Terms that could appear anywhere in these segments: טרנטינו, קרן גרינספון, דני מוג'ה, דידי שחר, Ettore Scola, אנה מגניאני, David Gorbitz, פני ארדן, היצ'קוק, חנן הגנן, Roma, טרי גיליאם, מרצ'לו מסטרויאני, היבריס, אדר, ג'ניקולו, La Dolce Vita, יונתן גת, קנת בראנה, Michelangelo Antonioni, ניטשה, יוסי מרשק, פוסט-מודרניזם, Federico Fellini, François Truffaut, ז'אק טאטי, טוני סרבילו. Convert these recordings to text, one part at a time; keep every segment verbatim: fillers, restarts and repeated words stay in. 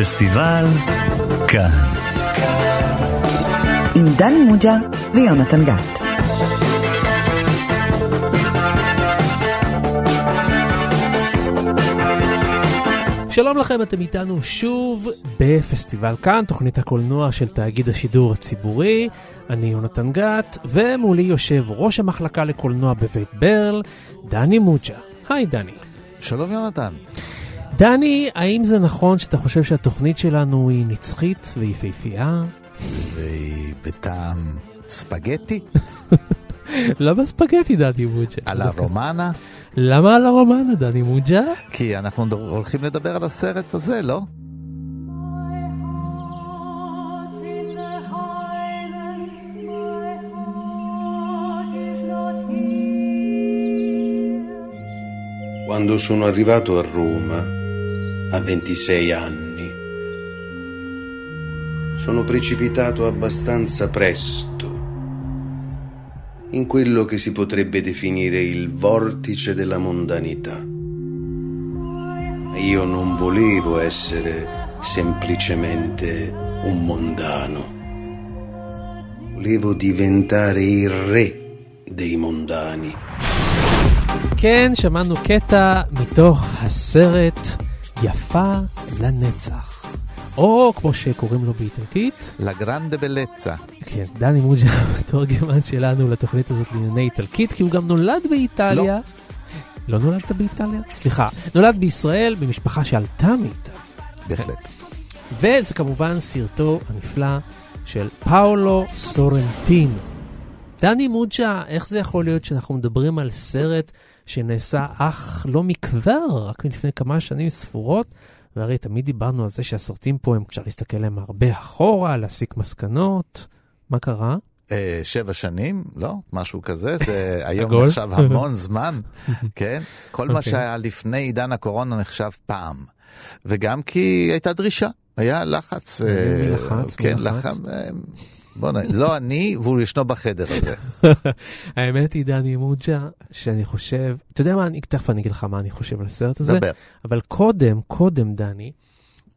פסטיבל כאן עם דני מוג'ה ויונתן גת. שלום לכם, אתם איתנו שוב בפסטיבל כאן, תוכנית הקולנוע של תאגיד השידור הציבורי. אני יונתן גת, ומולי יושב ראש המחלקה לקולנוע בבית ברל, דני מוג'ה. היי דני. שלום יונתן. דני, האם זה נכון שאתה חושב שהתוכנית שלנו היא נצחית והיא פהפייה? והיא בטעם ספגטי? למה ספגטי, דני מוג'ה? על הרומנה? למה על הרומנה, דני מוג'ה? כי אנחנו הולכים לדבר על הסרט הזה, לא? Quando sono arrivato a Roma, a ventisei anni, sono precipitato abbastanza presto in quello che si potrebbe definire il vortice della mondanità. Io non volevo essere semplicemente un mondano, volevo diventare il re dei mondani. כן, שמענו קטע מתוך הסרט יפה לנצח, או כמו שקוראים לו באיטלקית, La Grande Bellezza. כן, דני מוג'ה התורגמן שלנו לתוכנית הזאת לענייני איטלקית, כי הוא גם נולד באיטליה. לא. לא נולדת באיטליה? סליחה, נולד בישראל במשפחה שעלתה מאיטליה. בהחלט. וזה כמובן סרטו הנפלא של פאולו סורנטינו. דני מוג'ה, איך זה יכול להיות שאנחנו מדברים על סרט שנעשה אך לא מכבר, רק מלפני כמה שנים ספורות? והרי תמיד דיברנו על זה שהסרטים פה הם אפשר להסתכל להם הרבה אחורה, להסיק מסקנות. מה קרה? שבע שנים, לא? משהו כזה, זה היום נחשב המון זמן, כן? כל מה שהיה לפני עידן הקורונה נחשב פעם. וגם כי הייתה דרישה, היה לחץ. לחץ, לחץ. בוא נראה, לא אני, והוא ישנו בחדר הזה. האמת היא, דני מוג'ה, שאני חושב, אתה יודע מה, תכף אני אגיד לך מה אני חושב על הסרט הזה, אבל קודם, קודם דני,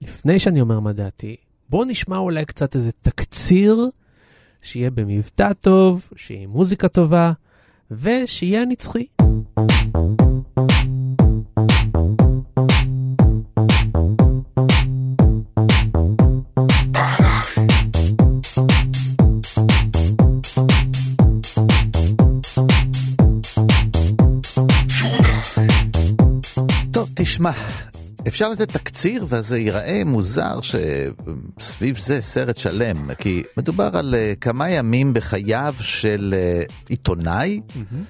לפני שאני אומר מה דעתי, בוא נשמע אולי קצת איזה תקציר, שיהיה במבטא טוב, שיהיה מוזיקה טובה, ושיהיה נצחי. מה, אפשר לתת תקציר וזה ייראה מוזר שסביב זה סרט שלם, כי מדובר על כמה ימים בחייו של עיתונאי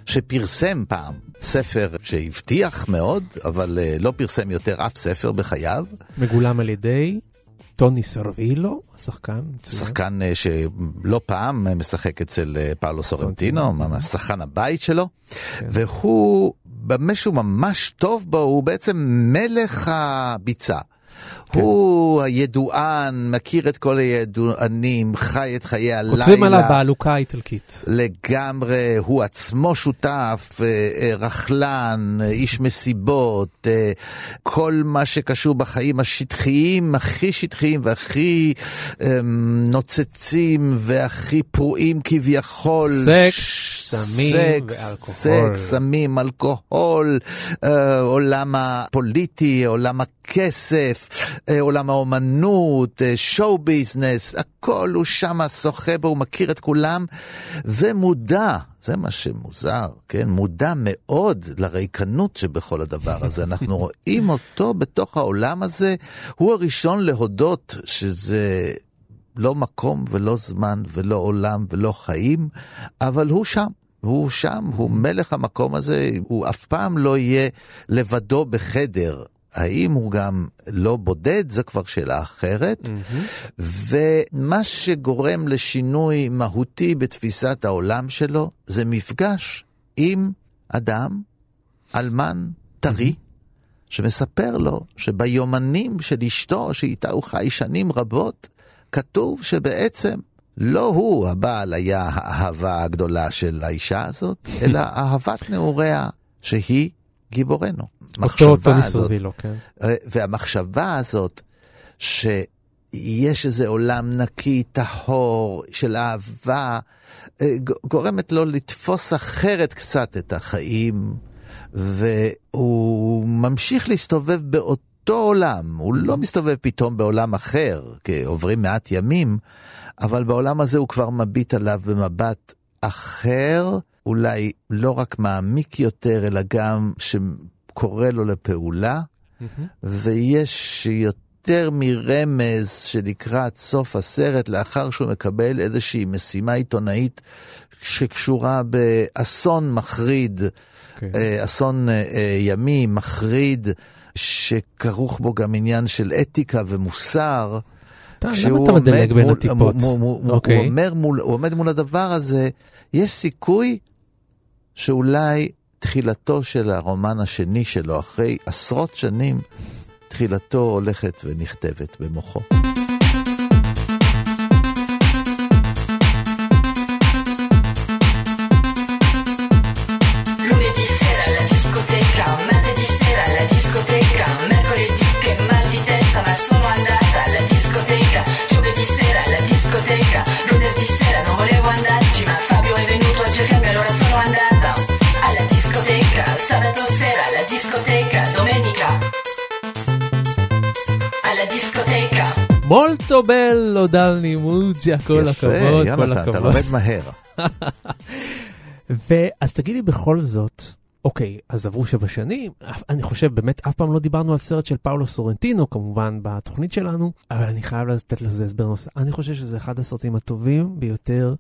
שפרסם פעם ספר שהבטיח מאוד, אבל לא פרסם יותר אף ספר בחייו. מגולם על ידי טוני סרבילו, השחקן. שחקן שלא פעם משחק אצל פאולו סורנטינו, שחקן הבית שלו, והוא במה שהוא ממש טוב בו, הוא בעצם מלך הביצה. כן. הוא הידוען, מכיר את כל הידוענים, חי את חיי הלילה. כותבים עליו בעלוקה האיטלקית. לגמרי, הוא עצמו שותף, רחלן, איש מסיבות, כל מה שקשור בחיים השטחיים, הכי שטחיים והכי נוצצים והכי פרועים כביכול. סקס, סמים ואלכוהול. סקס, סמים, אלכוהול, עולם הפוליטי, עולם הכסף, עולם האומנות, שואו ביזנס, הכל הוא שם שוחה בו, הוא מכיר את כולם, ומודע, זה מה שמוזר, כן? מודע מאוד לריקנות שבכל הדבר הזה. אנחנו רואים אותו בתוך העולם הזה, הוא הראשון להודות שזה לא מקום ולא זמן ולא עולם ולא חיים, אבל הוא שם. הוא שם, הוא מלך המקום הזה, הוא אף פעם לא יהיה לבדו בחדר. האם הוא גם לא בודד, זה כבר שאלה אחרת. Mm-hmm. ומה שגורם לשינוי מהותי בתפיסת העולם שלו, זה מפגש עם אדם, אלמן, טרי, mm-hmm. שמספר לו שביומנים של אשתו, שאיתה הוא חי שנים רבות, כתוב שבעצם לא הוא הבעל היה האהבה הגדולה של האישה הזאת, אלא אהבת נעוריה שהיא גיבורנו. אותו טוני סרבילו, כן. והמחשבה הזאת שיש איזה עולם נקי, טהור, של אהבה, גורמת לו לתפוס אחרת קצת את החיים, והוא ממשיך להסתובב באותו עולם, הוא לא מסתובב פתאום בעולם אחר, כי עוברים מעט ימים, אבל בעולם הזה הוא כבר מביט עליו במבט אחר, אולי לא רק מעמיק יותר, אלא גם שקורא לו לפעולה, mm-hmm. ויש יותר מרמז שלקראת סוף הסרט, לאחר שהוא מקבל איזושהי משימה עיתונאית, שקשורה באסון מחריד, okay. אסון ימי מחריד, שכרוך בו גם עניין של אתיקה ומוסר, כשהוא עומד מול הדבר הזה, יש סיכוי שאולי תחילתו של הרומן השני שלו, אחרי עשרות שנים, תחילתו הולכת ונכתבת במוחו. מולטו בלו, דני מוג'ה, כל הכבוד, כל הכבוד. אתה לומד מהר. אז תגיד לי בכל זאת, אוקיי, אז עברו שבע שנים, אני חושב באמת אף פעם לא דיברנו על סרט של פאולו סורנטינו, כמובן בתוכנית שלנו, אבל אני חייב לתת לזה הסבר נוסף. אני חושב שזה אחד הסרטים הטובים ביותר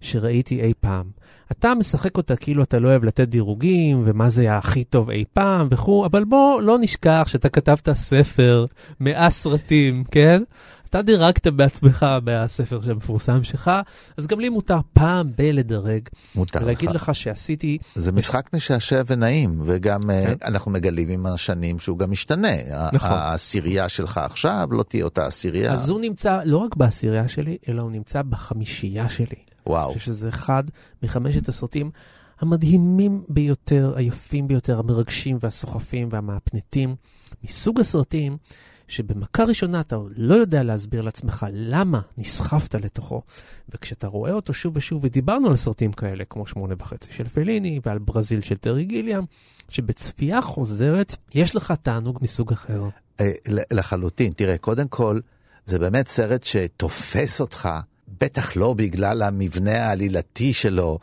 שראיתי אי פעם. אתה משחק אותה כאילו אתה לא אוהב לתת דירוגים, ומה זה הכי טוב אי פעם וכו', אבל בוא לא נשכח שאתה כתבת ספר מאה סרטים, כן? אתה דירגת בעצמך בספר שמפורסם שלך, אז גם לי מותר פעם בלדרג. מותר לך. להגיד לך שעשיתי... זה משחק משעשע ונעים, וגם אנחנו מגלים עם השנים שהוא גם משתנה. העשירייה שלך עכשיו לא תהיה אותה עשירייה. אז הוא נמצא לא רק בעשירייה שלי, אלא הוא נמצא בחמישייה שלי. וואו. אני חושב שזה אחד מחמשת הסרטים המדהימים ביותר, היפים ביותר, המרגשים והסוחפים והמאפנטים, מסוג הסרטים שבמכה ראשונה אתה לא יודע להסביר לעצמך למה נסחפת לתוכו, וכשאתה רואה אותו שוב ושוב, ודיברנו על סרטים כאלה, כמו שמונה וחצי של פליני, ועל ברזיל של טרי גיליאם, שבצפייה חוזרת, יש לך תענוג מסוג אחר. לחלוטין, תראה, קודם כל, זה באמת סרט שתופס אותך, בטח לא בגלל המבנה העלילתי שלו,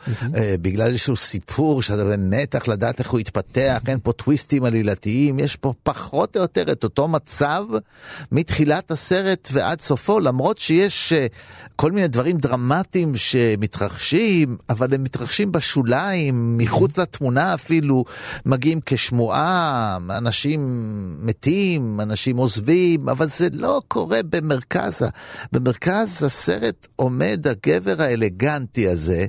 בגלל איזשהו סיפור שאתה באמת צריך לדעת איך הוא התפתח, אין פה טוויסטים עלילתיים, יש פה פחות או יותר את אותו מצב מתחילת הסרט ועד סופו, למרות שיש כל מיני דברים דרמטיים שמתרחשים, אבל הם מתרחשים בשוליים, מחוץ לתמונה אפילו, מגיעים כשמועה, אנשים מתים, אנשים עוזבים, אבל זה לא קורה במרכזה. במרכז הסרט עומד הגבר האלגנטי הזה,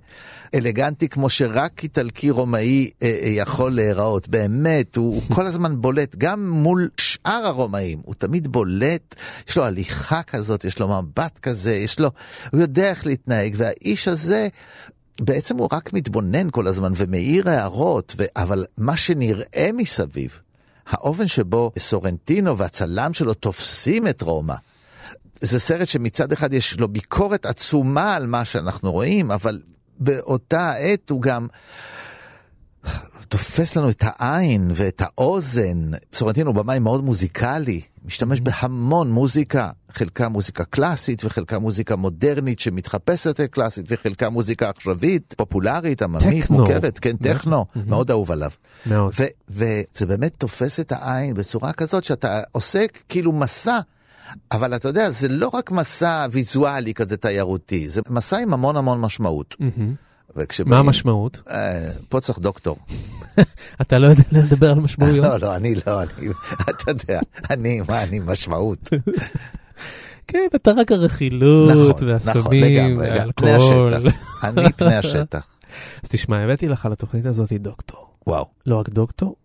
אלגנטי כמו שרק איטלקי רומאי אה, אה, יכול להיראות, באמת, הוא, הוא כל הזמן בולט, גם מול שאר הרומאים, הוא תמיד בולט, יש לו הליכה כזאת, יש לו מבט כזה, יש לו, הוא יודע איך להתנהג, והאיש הזה, בעצם הוא רק מתבונן כל הזמן, ומאיר הערות, ו... אבל מה שנראה מסביב, האופן שבו סורנטינו והצלם שלו תופסים את רומא, זה סרט שמצד אחד יש לו ביקורת עצומה על מה שאנחנו רואים, אבל באותה העת הוא גם תופס לנו את העין ואת האוזן. סורנטינו הוא במאי מאוד מוזיקלי, משתמש בהמון מוזיקה, חלקה מוזיקה קלאסית וחלקה מוזיקה מודרנית שמתחפשת לקלאסית וחלקה מוזיקה עכשווית, פופולרית, עממית, מוכרת, כן, טכנו, מאוד אהוב עליו. וזה באמת תופס את העין בצורה כזאת שאתה עוסק כאילו מסע, אבל אתה יודע, זה לא רק מסע ויזואלי כזה תיירותי, זה מסע עם המון המון משמעות. מה המשמעות? פה צריך דוקטור. אתה לא יודע לדבר על משמעויות? לא, לא, אני לא, אתה יודע, אני, מה, אני משמעות. כן, אתה רק הרכילות והסמים, והאלכוהול. אני פני השטח. אז תשמע, הבאתי לך לתוכנית הזאת דוקטור. וואו. לא רק דוקטור,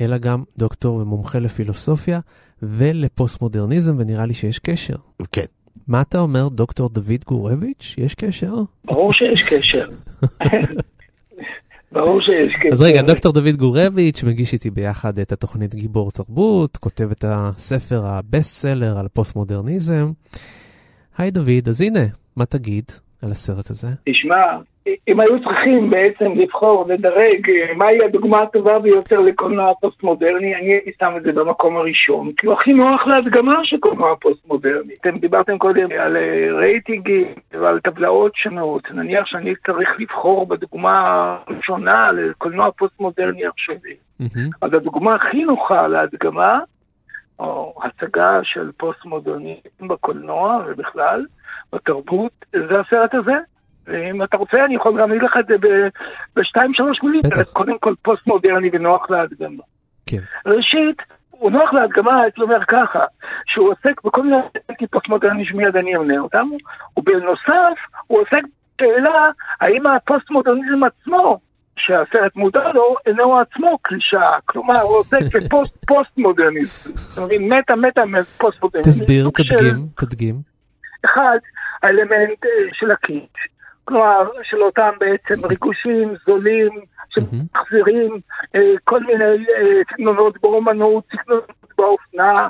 אלא גם דוקטור ומומחה לפילוסופיה, ולפוסט-מודרניזם, ונראה לי שיש קשר. כן. מה אתה אומר, דוקטור דוד גורביץ'? יש קשר? ברור שיש קשר. ברור שיש כסף. אז רגע, דוקטור דוד גורביץ' מגיש איתי ביחד את התוכנית גיבור תרבות, כותב את הספר הבסט סלר על פוסט-מודרניזם. היי דוד, אז הנה, מה תגיד על הסרט הזה? תשמע, אם היו צריכים בעצם לבחור, לדרג, מהי הדוגמה הטובה ביותר לקולנוע הפוסט-מודרני, אני הייתי שם את זה במקום הראשון, כי הוא הכי נוח להדגמה שקולנוע הפוסט-מודרני. אתם דיברתם קודם על רייטינגים ועל טבלאות שונות, נניח שאני צריך לבחור בדוגמה ראשונה לקולנוע הפוסט-מודרני עכשווי. אז הדוגמה הכי נוחה להדגמה, או הצגה של פוסט-מודרני בקולנוע ובכלל, בתרבות, זה הסרט הזה. ואם אתה רוצה, אני יכול גם ללכת בשתיים, שלוש מילים. קודם כל פוסט מודרני ונוח להדגמה. כן. ראשית, הוא נוח להדגמה, את אומר ככה, שהוא עוסק בכל מיני אספקטים פוסט מודרני שמיד אני אמנה אותם, ובנוסף, הוא עוסק בשאלה, האם הפוסט מודרניזם עצמו, שהסרט מודע לו, אינו עצמו קלישאה. כלומר, הוא עוסק בפוסט פוסט מודרניזם. זאת אומרת, מטה מטה מפוסט מודרניזם. תסביר, תדגים, תדגים. אחד, האלמנט של הקיץ'. כלומר, של אותם בעצם ריגושים, זולים, שמחזירים mm-hmm. אה, כל מיני אה, תקנונות באומנות, תקנונות באופנה,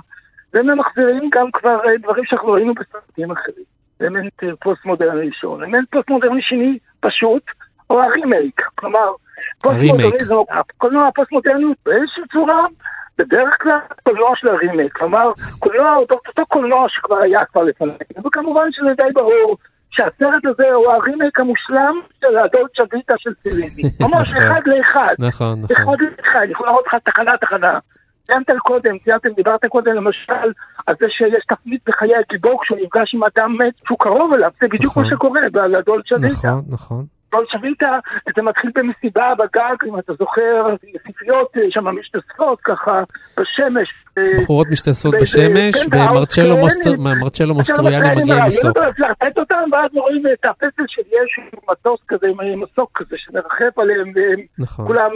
והם מחזירים גם כבר אה, דברים שאנחנו ראינו בסרטים אחרים. אלמנט אה, פוסט-מודרני ראשון. אלמנט פוסט-מודרני שני פשוט, או הרימייק. כלומר, פוסט-מודרני זו, הקולנוע הפוסט-מודרני הוא באיזושהי צורה, בדרך כלל קולנוע של הרימייק. כלומר, קולנוע, אותו, אותו קולנוע שכבר היה כבר לפנינו, וכמובן שזה די ברור, שהסרט הזה הוא הרימייק המושלם של הדולצ'ה ויטה של פליני. ממש אחד לאחד. נכון, נכון. אחד לאחד, אני יכול להראות לך תחנה תחנה. ציינתם קודם, ציינתם, דיברתם קודם למשל, על זה שיש תפנית בחיי הגיבור כשהוא נפגש עם אדם מת שהוא קרוב אליו. זה בדיוק מה שקורה בדולצ'ה ויטה. נכון, נכון. דולצ'ה ויטה, זה מתחיל במסיבה בגג, אם אתה זוכר, ספריות שם משתספות ככה, בשמש. בחורות משתספות בשמש, ומרצ'לו מסטרויאני מגיע עם מסוק. אני לא יודעת להרפת אותם, ואז רואים את הפסל של ישו, מטוס כזה, עם מסוק כזה, שמרחף עליהם, וכולם,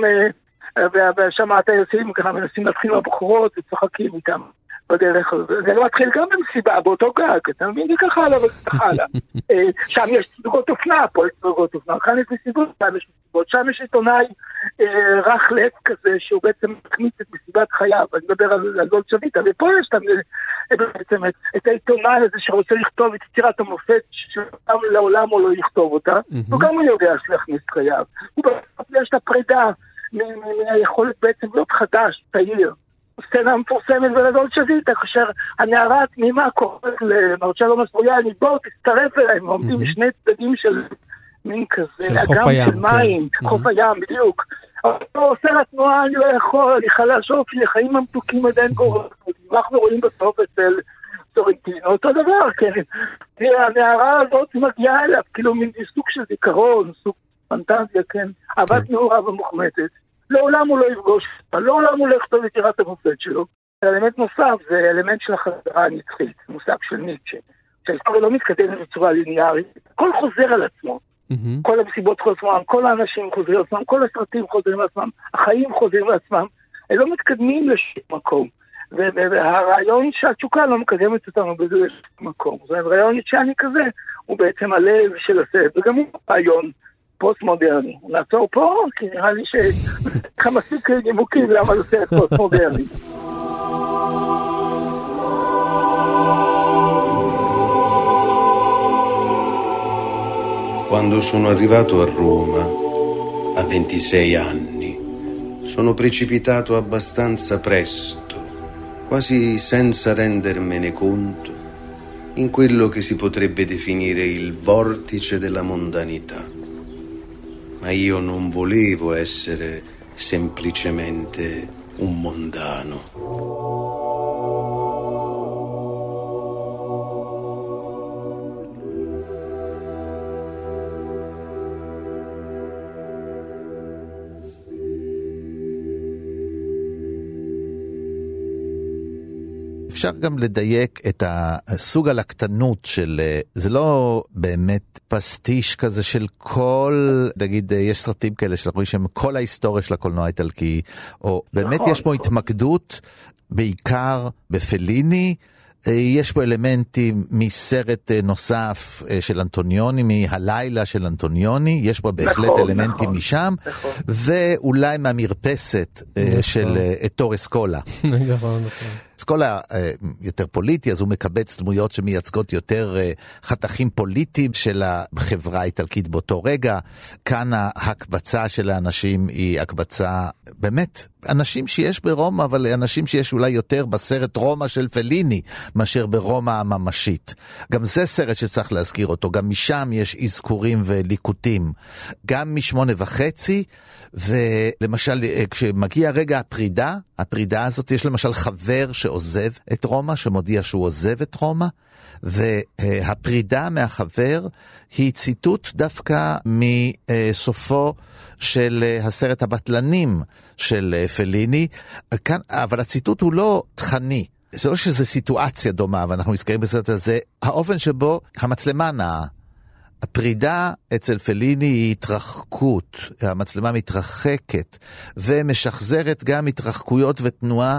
ושם הטייסים ככה מנסים להתחיל בבחורות, וצוחקים איתם בדרך. זה לא מתחיל גם במסיבה, באותו גג, אתה מבין, זה ככה הלאה וככה הלאה. שם יש סוגות אופנה, פה יש סוגות אופנה, כאן יש מסיבות, שם יש מסיבות, שם יש עיתונאי רחלק כזה, שהוא בעצם מכניס את מסיבת חייו, אני מדבר על דולצ'ה ויטה, ופה יש בעצם את העיתונאי הזה שרוצה לכתוב את יצירת המופת, שגם לעולם הוא לא יכתוב אותה, וגם הוא יודע להכניס חייו. יש לה פרידה מהיכולת בעצם להיות חדש, צעיר, סצנה מפורסמת ולדולצ'ה ויטה, כאשר הנערה התמימה קוראת למרצ'לו מסטרויאני, בואו תצטרף אליהם, עומדים שני צדדים של מין כזה, אגם של מים, חוף הים, בדיוק. עושה לתנועה, אני לא יכול, אני חלש אופי, לחיים המתוקים עדיין גורם, אנחנו רואים בסוף אצל סורנטינו, אותו דבר, כן. הנערה הזאת מגיעה אליו, כאילו מין סוג של זיכרון, סוג פנטזיה, כן. אהבת נעוריו המוחמדת. לעולם הוא לא יפגוש, לעולם הוא לא יכתוב יצירת המופת שלו. אלמנט נוסף זה אלמנט של החזרה הנצחית, מושג של ניטשה, שההיסטוריה לא מתקדמת בצורה ליניארית, הכל חוזר על עצמו, mm-hmm. כל המסיבות חוזרים על עצמם, כל האנשים חוזרים על עצמם, כל הסרטים חוזרים על עצמם, החיים חוזרים על עצמם, הם לא מתקדמים לשום מקום, והרעיון שהתשוקה לא מקדמת אותנו בזה לשום מקום, זה הרעיון שאני כזה, הוא בעצם הלב של הסרט, וגם הוא רעיון, פוסט-מודרני. נעצור פה, כי נראה לי שחמסיק נימוקים למה זה פוסט-מודרני. Quando sono arrivato a Roma, a ventisei anni, sono precipitato abbastanza presto, quasi senza rendermene conto, in quello che si potrebbe definire il vortice della mondanità. Ma io non volevo essere semplicemente un mondano. אפשר גם לדייק את הסוג על הקטנות של, זה לא באמת פסטיש כזה של כל, נגיד יש סרטים כאלה שאנחנו רואים שהם כל ההיסטוריה של הקולנוע האיטלקי, או באמת יש פה התמקדות בעיקר בפליני, יש פה אלמנטים מסרט נוסף של אנטוניוני, מהלילה של אנטוניוני, יש פה בהחלט נכון, אלמנטים נכון, משם, נכון. ואולי מהמרפסת נכון. של אטורה סקולה. נכון, נכון. סקולה יותר פוליטי, אז הוא מקבץ דמויות שמייצגות יותר חתכים פוליטיים של החברה האיטלקית באותו רגע. כאן ההקבצה של האנשים היא הקבצה, באמת, אנשים שיש ברומא, אבל אנשים שיש אולי יותר בסרט רומא של פליני, מאשר ברומא הממשית. גם זה סרט שצריך להזכיר אותו, גם משם יש אזכורים וליקוטים. גם משמונה וחצי, ולמשל, כשמגיע רגע הפרידה, הפרידה הזאת, יש למשל חבר שעוזב את רומא, שמודיע שהוא עוזב את רומא, והפרידה מהחבר היא ציטוט דווקא מסופו של הסרט הבטלנים של פליני, כאן, אבל הציטוט הוא לא תכני, זה לא שזו סיטואציה דומה, ואנחנו נזכרים בסרט הזה, האופן שבו המצלמה נעה. הפרידה אצל פליני היא התרחקות, המצלמה מתרחקת, ומשחזרת גם התרחקויות ותנועה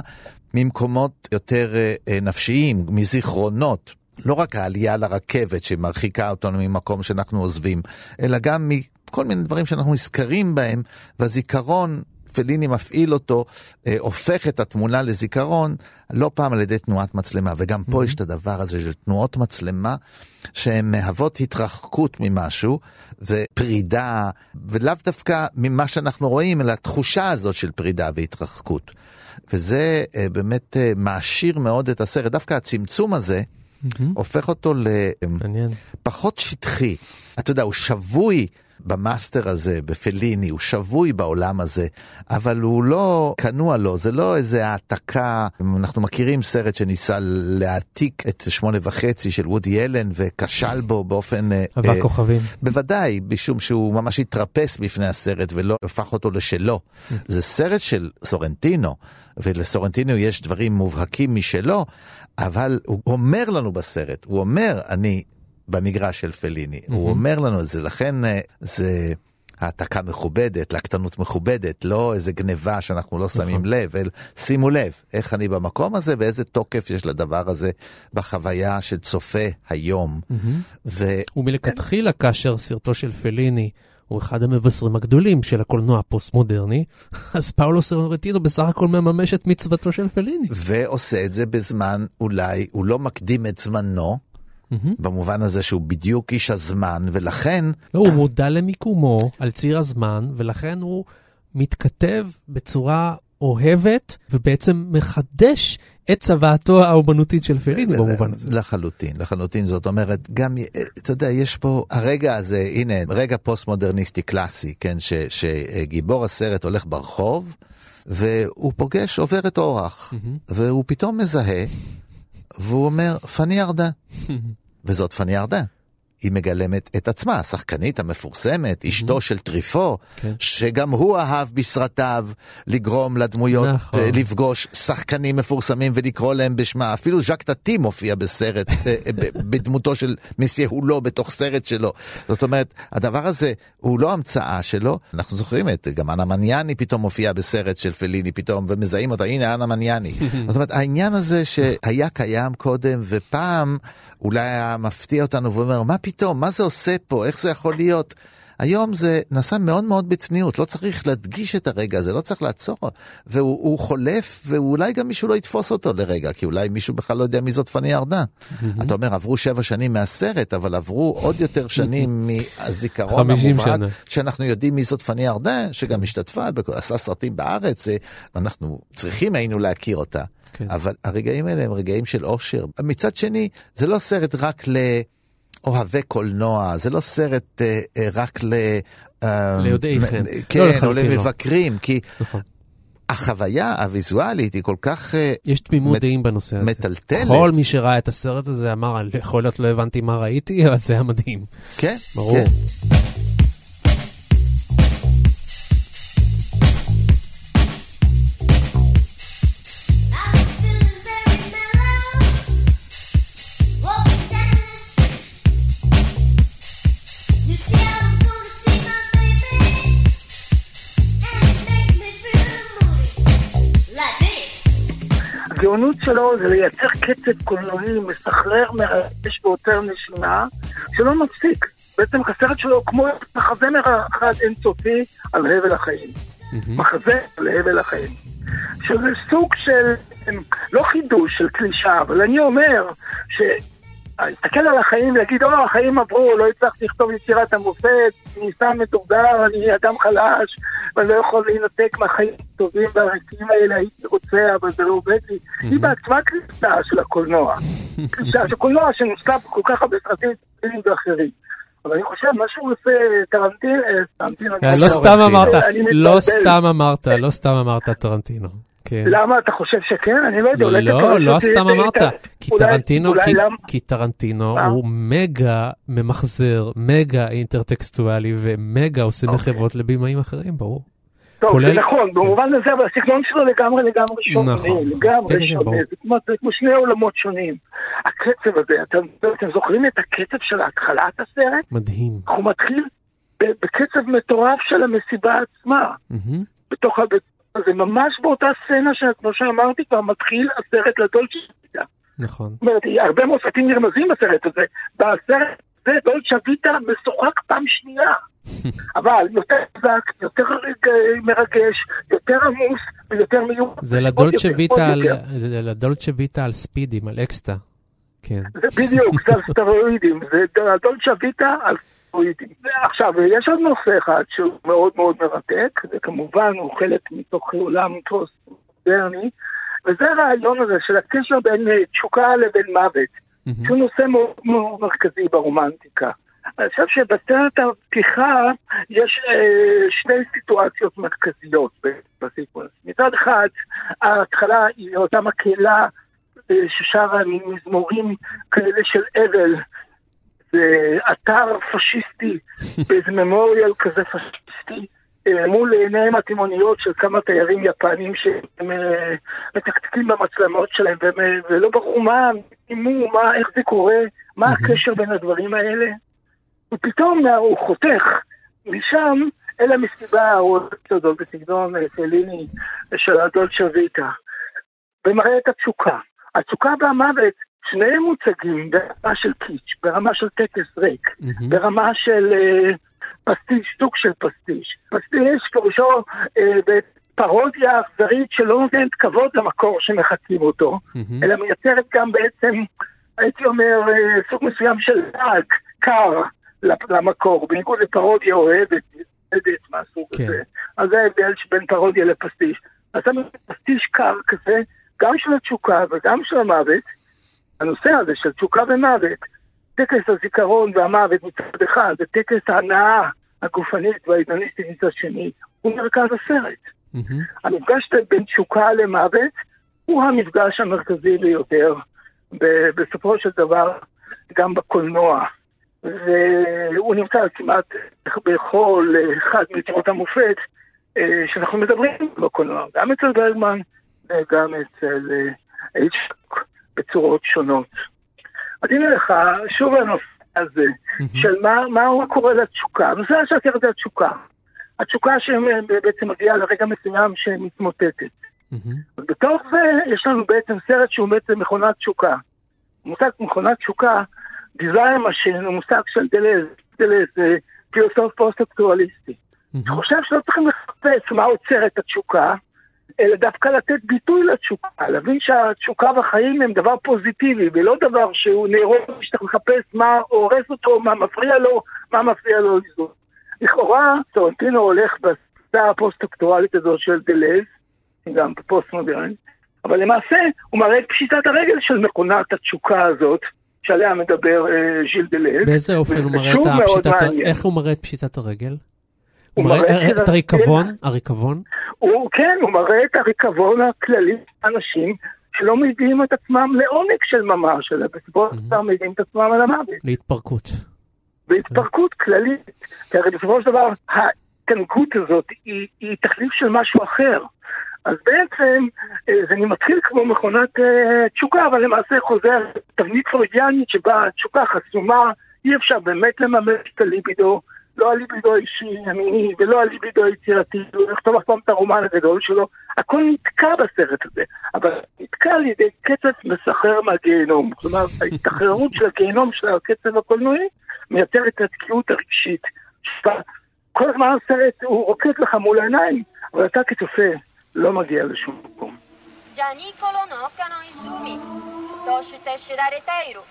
ממקומות יותר נפשיים, מזיכרונות. לא רק העלייה לרכבת שמרחיקה אותנו ממקום שאנחנו עוזבים, אלא גם מכל מיני דברים שאנחנו נזכרים בהם, והזיכרון, פליני מפעיל אותו, הופך את התמונה לזיכרון, לא פעם על ידי תנועת מצלמה, וגם פה יש את הדבר הזה של תנועות מצלמה, שהן מהוות התרחקות ממשהו, ופרידה, ולאו דווקא ממה שאנחנו רואים, אלא התחושה הזאת של פרידה והתרחקות. וזה באמת מעשיר מאוד את הסרט, דווקא הצמצום הזה, הופך אותו לפחות שטחי. אתה יודע, הוא שבוי, במאסטר הזה, בפליני, הוא שבוי בעולם הזה, אבל הוא לא קנוע לו, זה לא איזו העתקה, אנחנו מכירים סרט שניסה להעתיק את שמונה וחצי של וודי אלן, וקשל בו באופן... עבר אה, כוכבים. בוודאי, בשום שהוא ממש התרפס בפני הסרט, ולא הפך אותו לשלו. זה סרט של סורנטינו, ולסורנטינו יש דברים מובהקים משלו, אבל הוא אומר לנו בסרט, הוא אומר, אני... במגרש של פליני. Mm-hmm. הוא אומר לנו את זה, לכן זה העתקה מכובדת, לקטנות מכובדת, לא איזה גניבה שאנחנו לא שמים mm-hmm. לב, אל, שימו לב איך אני במקום הזה, ואיזה תוקף יש לדבר הזה בחוויה של צופה היום. Mm-hmm. ו... ומלכתחילה כאשר סרטו של פליני, הוא אחד המבשרים הגדולים של הקולנוע הפוסט-מודרני, אז פאולו סורנטינו בסך הכל מממש את מצוותו של פליני. ועושה את זה בזמן, אולי הוא לא מקדים את זמנו, Mm-hmm. במובן הזה שהוא בדיוק איש הזמן, ולכן... לא, הוא מודע למיקומו על ציר הזמן, ולכן הוא מתכתב בצורה אוהבת, ובעצם מחדש את צוואתו האומנותית של פליני במובן הזה. לחלוטין, לחלוטין. זאת אומרת, גם, אתה יודע, יש פה הרגע הזה, הנה, רגע פוסט-מודרניסטי קלאסי, כן, ש, שגיבור הסרט הולך ברחוב, והוא פוגש עובר את אורח, mm-hmm. והוא פתאום מזהה, והוא אומר, פני ארדן. וזאת פני ארדן. היא מגלמת את עצמה, השחקנית המפורסמת, אשתו של טריפו, שגם הוא אהב בסרטיו לגרום לדמויות לפגוש שחקנים מפורסמים ולקרוא להם בשמה. אפילו ז'אק טאטי מופיע בסרט, בדמותו של מסיה הולו, בתוך סרט שלו. זאת אומרת, הדבר הזה הוא לא המצאה שלו. אנחנו זוכרים את, גם אנה מגניאני פתאום מופיע בסרט של פליני פתאום, ומזהים אותה, הנה אנה מגניאני. זאת אומרת, העניין הזה שהיה קיים קודם, ופעם אולי היה מפתיע אותנו ואומר, מה פתאום, מה זה עושה פה, איך זה יכול להיות? היום זה נעשה מאוד מאוד בצניעות, לא צריך להדגיש את הרגע הזה, לא צריך לעצור, והוא חולף, ואולי גם מישהו לא יתפוס אותו לרגע, כי אולי מישהו בכלל לא יודע מי זאת פני ארדן. אתה אומר, עברו שבע שנים מהסרט, אבל עברו עוד יותר שנים מהזיכרון המובהק, שאנחנו יודעים מי זאת פני ארדן, שגם השתתפה, עשה סרטים בארץ, אנחנו צריכים היינו להכיר אותה. אבל הרגעים האלה הם רגעים של אושר. מצד שני, זה לא סרט רק ל... אוהבי קולנוע, זה לא סרט אה, אה, רק ל... אה, ליודעי חן. כן, לא או למבקרים, לא. כי נכון. החוויה הוויזואלית היא כל כך... יש תמימות מת... דעים בנושא הזה. מטלטלת. כל מי שראה את הסרט הזה אמר, יכול להיות לא הבנתי מה ראיתי, אבל זה היה מדהים. כן, ברור. כן. הגאונות שלו זה לייצר קצב קולנועי מסחרר מרגש ויותר נשימה שלא מפסיק. בעצם הסרט שלו כמו מחזמר אחד אינסופי על הבל החיים. מחזמר על הבל החיים. שזה סוג של, לא חידוש של קלישה, אבל אני אומר ש... להסתכל על החיים ולהגיד, או, החיים עברו, לא הצלחתי לכתוב יצירת המופת, אני סתם מתורדר, אני אדם חלש, ואני לא יכול להינתק מהחיים הטובים והרקים האלה, הייתי רוצה, אבל זה לא עובד לי. היא בעצמה קלישה של הקולנוע. קלישה של קולנוע שנוסלה בכל כך הרבה סרטים ואחרים. אבל אני חושב, משהו עושה טרנטינו, טרנטינו... לא סתם אמרת, לא סתם אמרת, לא סתם אמרת טרנטינו. למה אתה חושב שכן? אני לא יודע. לא, לא סתם אמרת. כי טרנטינו הוא מגה ממחזר, מגה אינטרטקסטואלי ומגה עושה מחברות לבימאים אחרים, ברור. טוב, זה נכון, במובן הזה, אבל הסגנון שלו לגמרי לגמרי שונה. לגמרי שונה, זה כמו שני עולמות שונים. הקצב הזה, אתם זוכרים את הקצב של התחלת הסרט? מדהים. הוא מתחיל בקצב מטורף של המסיבה עצמה. בתוך הבית. זה ממש באותה סצנה שכמו שאמרתי כבר מתחיל הסרט לדולצ'ה ויטה. נכון. זאת אומרת, הרבה מוסטים נרמזים בסרט הזה. בסרט זה דולצ'ה ויטה משוחק פעם שנייה. אבל יותר חזק, יותר מרגש, יותר עמוס ויותר מיוחד. זה לדולצ'ה ויטה על ספידים, על אקסטה. כן. זה בדיוק, זה על סטרואידים. זה לדולצ'ה ויטה על ספידים. עכשיו, יש עוד נושא אחד שהוא מאוד מאוד מרתק, וכמובן הוא חלק מתוך עולם פוסט מודרני, וזה הרעיון הזה של הקשר בין תשוקה לבין מוות, שהוא נושא מאוד מאוד מרכזי ברומנטיקה. אני חושב שבסרט הפתיחה יש שני סיטואציות מרכזיות בסיפור. מצד אחד, ההתחלה היא אותה מקהלה ששרה מזמורים כאלה של אבל, זה אתר פשיסטי, באיזה ממוריאל כזה פשיסטי, מול עיניהם התימוניות של כמה תיירים יפנים שהם מתקתקים במצלמות שלהם, ולא ברור מה, מה, איך זה קורה, מה הקשר בין הדברים האלה. ופתאום הוא חותך משם אל המסיבה הזאת, בסגנון פליני של הדולצ'ה ויטה, ומראה את התשוקה. התשוקה והמוות, שני מוצגים ברמה של קיץ', ברמה של טקס ריק, mm-hmm. ברמה של אה, פסטיש, סוג של פסטיש. פסטיש פרושו אה, בפרודיה אכזרית שלא נותנת כבוד למקור שמחכים אותו, mm-hmm. אלא מייצרת גם בעצם, הייתי אומר, אה, סוג מסוים של דג, קר למקור, בניגוד לפרודיה אוהבת, אוהבת מהסוג כן. הזה. אז זה הבדל שבין פרודיה לפסטיש. אז זה פסטיש קר כזה, גם של התשוקה וגם של המוות, הנושא הזה של תשוקה ומוות, טקס הזיכרון והמוות מצד אחד, זה טקס ההנאה הגופנית והאידניסטית מצד שני, הוא מרכז הסרט. Mm-hmm. המפגש בין תשוקה למוות הוא המפגש המרכזי ביותר, ב- בסופו של דבר גם בקולנוע. והוא נמצא כמעט בכל אחד מיצירות המופת שאנחנו מדברים בקולנוע, גם אצל ברגמן וגם אצל היצ'קוק. בצורות שונות. אז הנה לך, שוב הנושא הזה, של מה, מה הוא קורא לתשוקה. הנושא השקר זה התשוקה. התשוקה שבעצם מגיעה לרגע מסוים שמתמוטטת. בתוך זה יש לנו בעצם סרט שהוא בעצם מכונת תשוקה. מושג מכונת תשוקה, דיזיין משין, הוא מושג של דלז, דלז, זה פילוסוף פוסט-אקטואליסטי. אני חושב שלא צריכים לחפש מה עוצר את התשוקה, אלא דווקא לתת ביטוי לתשוקה, להבין שהתשוקה בחיים הם דבר פוזיטיבי, ולא דבר שהוא נאירוני, שאתה מחפש מה הורס אותו, מה מפריע לו, מה מפריע לו לזו. לכאורה, סורנטינו הולך בסצנה הפוסט-אקטואלית הזו של דלז, גם פוסט-מודרני, אבל למעשה הוא מראה את פשיטת הרגל של מכונת התשוקה הזאת, שעליה מדבר אה, ז'יל דלז. באיזה אופן הוא מראה את הפשיטת הרגל? איך הוא מראה את פשיטת הרגל? הוא מראה את הריקבון, הריקבון? כן, הוא מראה את הריקבון הכללי לאנשים שלא מביאים את עצמם לעומק של ממש, אלא בסופו של דבר מביאים את עצמם על המוות. להתפרקות. להתפרקות כללית. כי הרי בסופו של דבר, התנגות הזאת היא תחליף של משהו אחר. אז בעצם זה מתחיל כמו מכונת תשוקה, אבל למעשה חוזר תבנית פרוידיאנית שבה התשוקה חסומה, אי אפשר באמת לממש את הליבידו, לא הליבידו האישי, המיני, ולא הליבידו היצירתי, הוא נכתוב אף פעם את הרומן הגדול שלו, הכל נתקע בסרט הזה, אבל נתקע על ידי קצף מסחרר מהגיהנום, כלומר, ההתחררות של הגיהנום של הקצף הקולנועי, מייצרת את התקיעות הרגשית, שאתה, כל הזמן הסרט, הוא רוקט לך מול העיניים, אבל אתה כצופה לא מגיע לשום מקום. ג'ניקולו נוקה נויזומי, דושו תשע דרתאירו.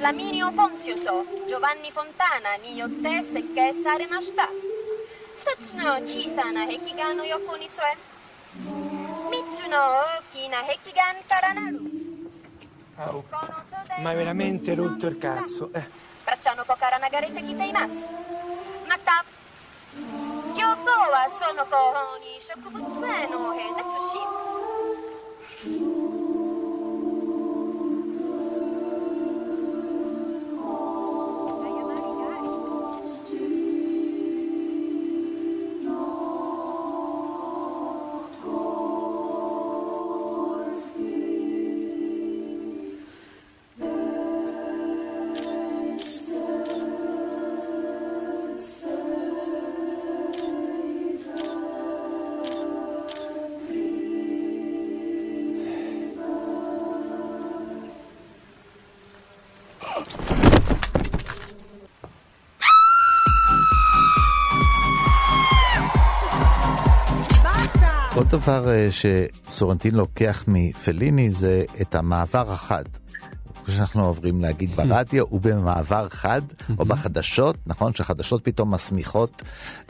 Flaminio Ponzioto, Giovanni Fontana, Niyotte Sekke Saremashita. Futsuno Chisa na Hekigan no Yoko ni Soe. Mitsuno Oki na Hekigan Taranaru. Oh, ma è veramente rotto il cazzo. Bracciano Kokara Nagarete Kitaimasu. Mata. Kyoto wa sono ko honi shokubutsu no hezetsushi. דבר שסורנטין לוקח מפליני זה את המעבר החד. כשאנחנו עוברים להגיד ברדיו, הוא במעבר חד, או בחדשות, נכון? שחדשות פתאום מסמיכות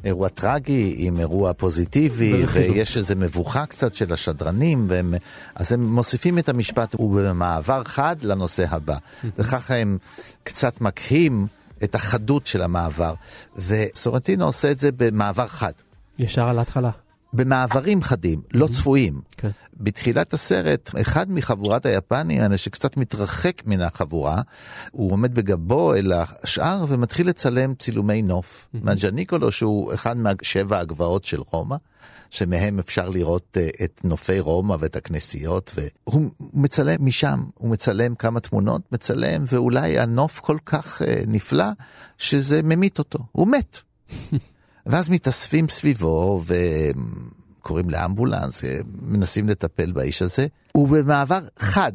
אירוע טרגי עם אירוע פוזיטיבי, ויש איזה מבוכה קצת של השדרנים, והם, אז הם מוסיפים את המשפט, הוא במעבר חד לנושא הבא. וכך הם קצת מקהים את החדות של המעבר. וסורנטין עושה את זה במעבר חד. ישר על ההתחלה. במעברים חדים, לא צפויים. Okay. בתחילת הסרט, אחד מחבורת היפנים, שקצת מתרחק מן החבורה, הוא עומד בגבו אל השאר, ומתחיל לצלם צילומי נוף. Mm-hmm. מהג'ניקולו, שהוא אחד מהשבע הגבעות של רומא, שמהם אפשר לראות את נופי רומא ואת הכנסיות, והוא מצלם משם, הוא מצלם כמה תמונות, מצלם, ואולי הנוף כל כך נפלא, שזה ממית אותו. הוא מת. ואז מתאספים סביבו וקוראים לאמבולנס, מנסים לטפל באיש הזה, ובמעבר חד,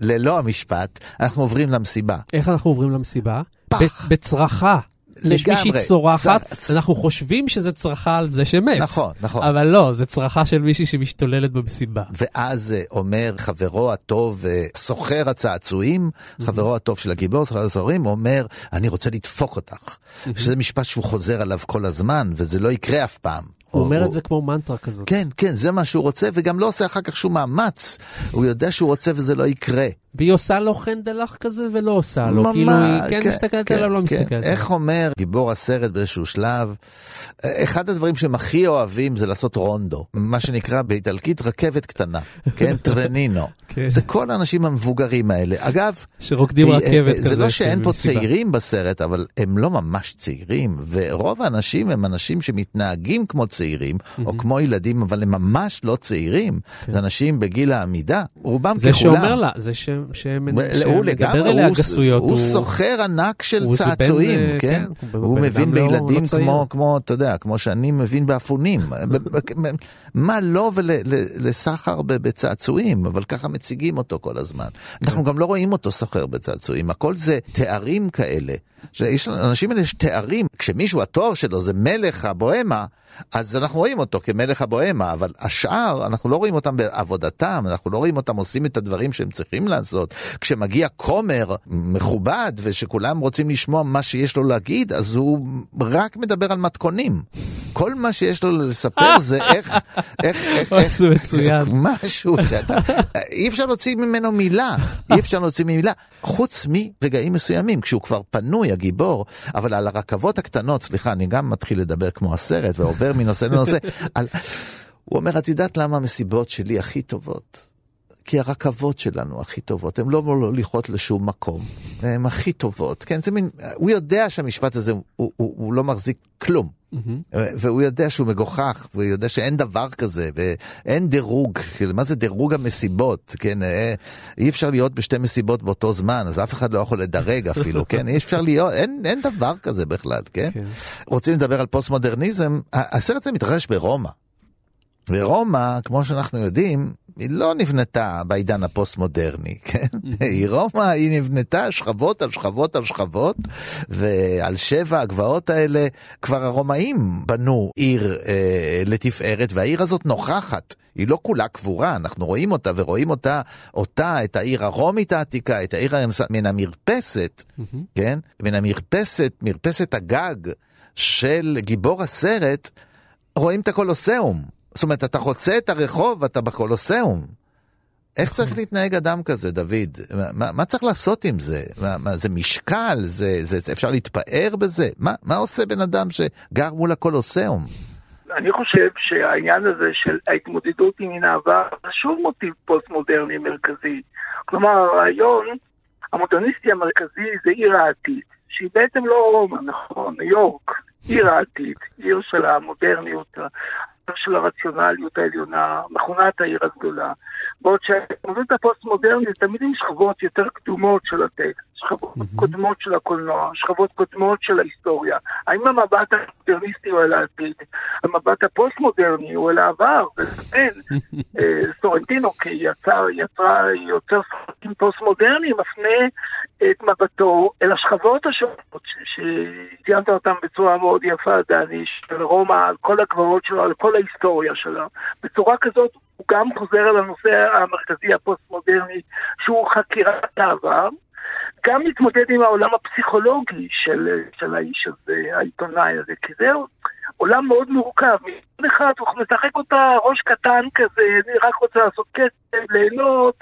ללא המשפט, אנחנו עוברים למסיבה. איך אנחנו עוברים למסיבה? פח. בצרחה. לגמרי. יש מישהי צורחת, צ... אנחנו חושבים שזה צרחה על זה שמת. נכון, נכון. אבל לא, זה צרחה של מישהי שמשתוללת במסיבה. ואז אומר חברו הטוב, סוחר הצעצועים, mm-hmm. חברו הטוב של הגיבור, הזורים, אומר, אני רוצה לדפוק אותך. Mm-hmm. שזה משפט שהוא חוזר עליו כל הזמן, וזה לא יקרה אף פעם. הוא אומר את זה כמו מנטרה כזאת. כן, כן, זה מה שהוא רוצה, וגם לא עושה אחר כך שום מאמץ. הוא יודע שהוא רוצה וזה לא יקרה. והיא עושה לו חן דלך כזה ולא עושה לו. כאילו היא כן מסתכלת עליו, לא מסתכלת עליו. איך אומר גיבור הסרט באיזשהו שלב? אחד הדברים שהם הכי אוהבים זה לעשות רונדו. מה שנקרא באיטלקית רכבת קטנה. כן, טרנינו. זה כל האנשים המבוגרים האלה. אגב, שרוקדים רכבת כזה. זה לא שאין פה צעירים בסרט, אבל הם לא ממש צעירים. ורוב האנשים הם אנשים שמתנהגים כמו צעירים, או כמו ילדים, אבל הם ממש לא צעירים. זה אנשים בגיל העמידה, רובם ככולם. זה שאומר לה, זה שמדבר אליה גסויות. הוא סוחר ענק של צעצועים, כן? הוא מבין בילדים כמו, אתה יודע, כמו שאני מבין באפונים. מה לא ולסחר בצעצועים, אבל ככה מציגים אותו כל הזמן. אנחנו גם לא רואים אותו סוחר בצעצועים. הכל זה תארים כאלה. אנשים האלה יש תארים, כשמישהו התואר שלו זה מלך הבוהמה, אז אנחנו רואים אותו כמלך הבוהמה, אבל השאר, אנחנו לא רואים אותם בעבודתם, אנחנו לא רואים אותם עושים את הדברים שהם צריכים לעשות. כשמגיע כומר מכובד, ושכולם רוצים לשמוע מה שיש לו להגיד, אז הוא רק מדבר על מתכונים. כל מה שיש לו לספר זה איך... משהו מצוין. משהו שאתה... אי אפשר להוציא ממנו מילה. אי אפשר להוציא ממילה. חוץ מרגעים מסוימים, כשהוא כבר פנוי, הגיבור, אבל על הרכבות הקטנות, סליחה, אני גם מתחיל לדבר כמו הסרט, ועובר מנושא לנושא. על... הוא אומר, את יודעת למה המסיבות שלי הכי טובות? כי הרכבות שלנו הכי טובות, הן לא מוליכות לשום מקום. הן הכי טובות, כן? זה מין, הוא יודע שהמשפט הזה, הוא, הוא, הוא לא מחזיק כלום, mm-hmm. והוא יודע שהוא מגוחך, והוא יודע שאין דבר כזה, ואין דירוג, מה זה דירוג המסיבות, כן? אי אפשר להיות בשתי מסיבות באותו זמן, אז אף אחד לא יכול לדרג אפילו, כן? אי אפשר להיות, אין, אין דבר כזה בכלל, כן? כן? רוצים לדבר על פוסט-מודרניזם, הסרט הזה מתרחש ברומא, ורומא, כמו שאנחנו יודעים, היא לא נבנתה בעידן הפוסט-מודרני, כן? היא רומא, היא נבנתה שכבות על שכבות על שכבות, ועל שבע הגבעות האלה כבר הרומאים בנו עיר אה, לתפארת, והעיר הזאת נוכחת, היא לא כולה קבורה, אנחנו רואים אותה ורואים אותה, אותה, את העיר הרומית העתיקה, את העיר הרנסה, מן המרפסת, כן? מן המרפסת, מרפסת הגג של גיבור הסרט, רואים את הקולוסיאום. זאת אומרת, אתה חוצה את הרחוב, אתה בקולוסיאום. איך צריך להתנהג אדם כזה, דוד? מה, מה צריך לעשות עם זה? מה, מה, זה משקל? זה, זה, אפשר להתפאר בזה? מה, מה עושה בן אדם שגר מול הקולוסיאום? אני חושב שהעניין הזה של ההתמודדות עם העבר, שוב מוטיב פוסט-מודרני מרכזי. כלומר, הרעיון המודרניסטי המרכזי זה עיר העתיד, שהיא בעצם לא רומא, נכון, ניו יורק, עיר העתיד, עיר של המודרניות, של הרציונליות העליונה, מכונת העיר הגדולה. בעוד שהתמודדות הפוסט-מודרנית תמיד עם שכבות יותר קדומות של הטקסט, שכבות mm-hmm. קודמות של הקולנוע, שכבות קודמות של ההיסטוריה. האם המבט המודרניסטי הוא על העתיד? המבט הפוסט-מודרני הוא על העבר, ולכן סורנטינו כיצר, יצרה, יוצר סרטים פוסט-מודרני, מפנה את מבטו אל השכבות השונות, שציינת אותן בצורה מאוד יפה, דני, של רומא, על כל הגברות שלו, על כל ההיסטוריה שלה. בצורה כזאת הוא גם חוזר על הנושא המרכזי הפוסט-מודרני, שהוא חקירת העבר, גם מתמודד עם העולם הפסיכולוגי של, של האיש הזה, העיתונאי הזה, כי זהו עולם מאוד מורכב. מצד אחד הוא משחק אותה ראש קטן כזה, אני רק רוצה לעשות כסף, ליהנות,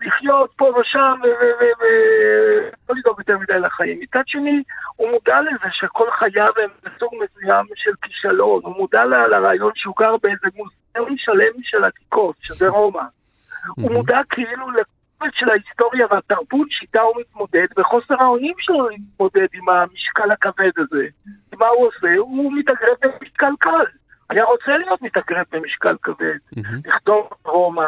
לחיות פה ושם, ולא לדאוג יותר מדי לחיים. מצד שני, הוא מודע לזה שכל חייו הם בסוג מסוים של כישלון, הוא מודע לה על הרעיון שהוא גר באיזה מוזיאון שלם של עתיקות, שזה רומא. הוא מודע כאילו לכל של ההיסטוריה והתרבות שאיתה הוא מתמודד, וחוסר האונים שלו מתמודד עם המשקל הכבד הזה. מה הוא עושה? הוא מתאגרף במשקל קל. היה רוצה להיות מתאגרף במשקל כבד. לכתוב רומא,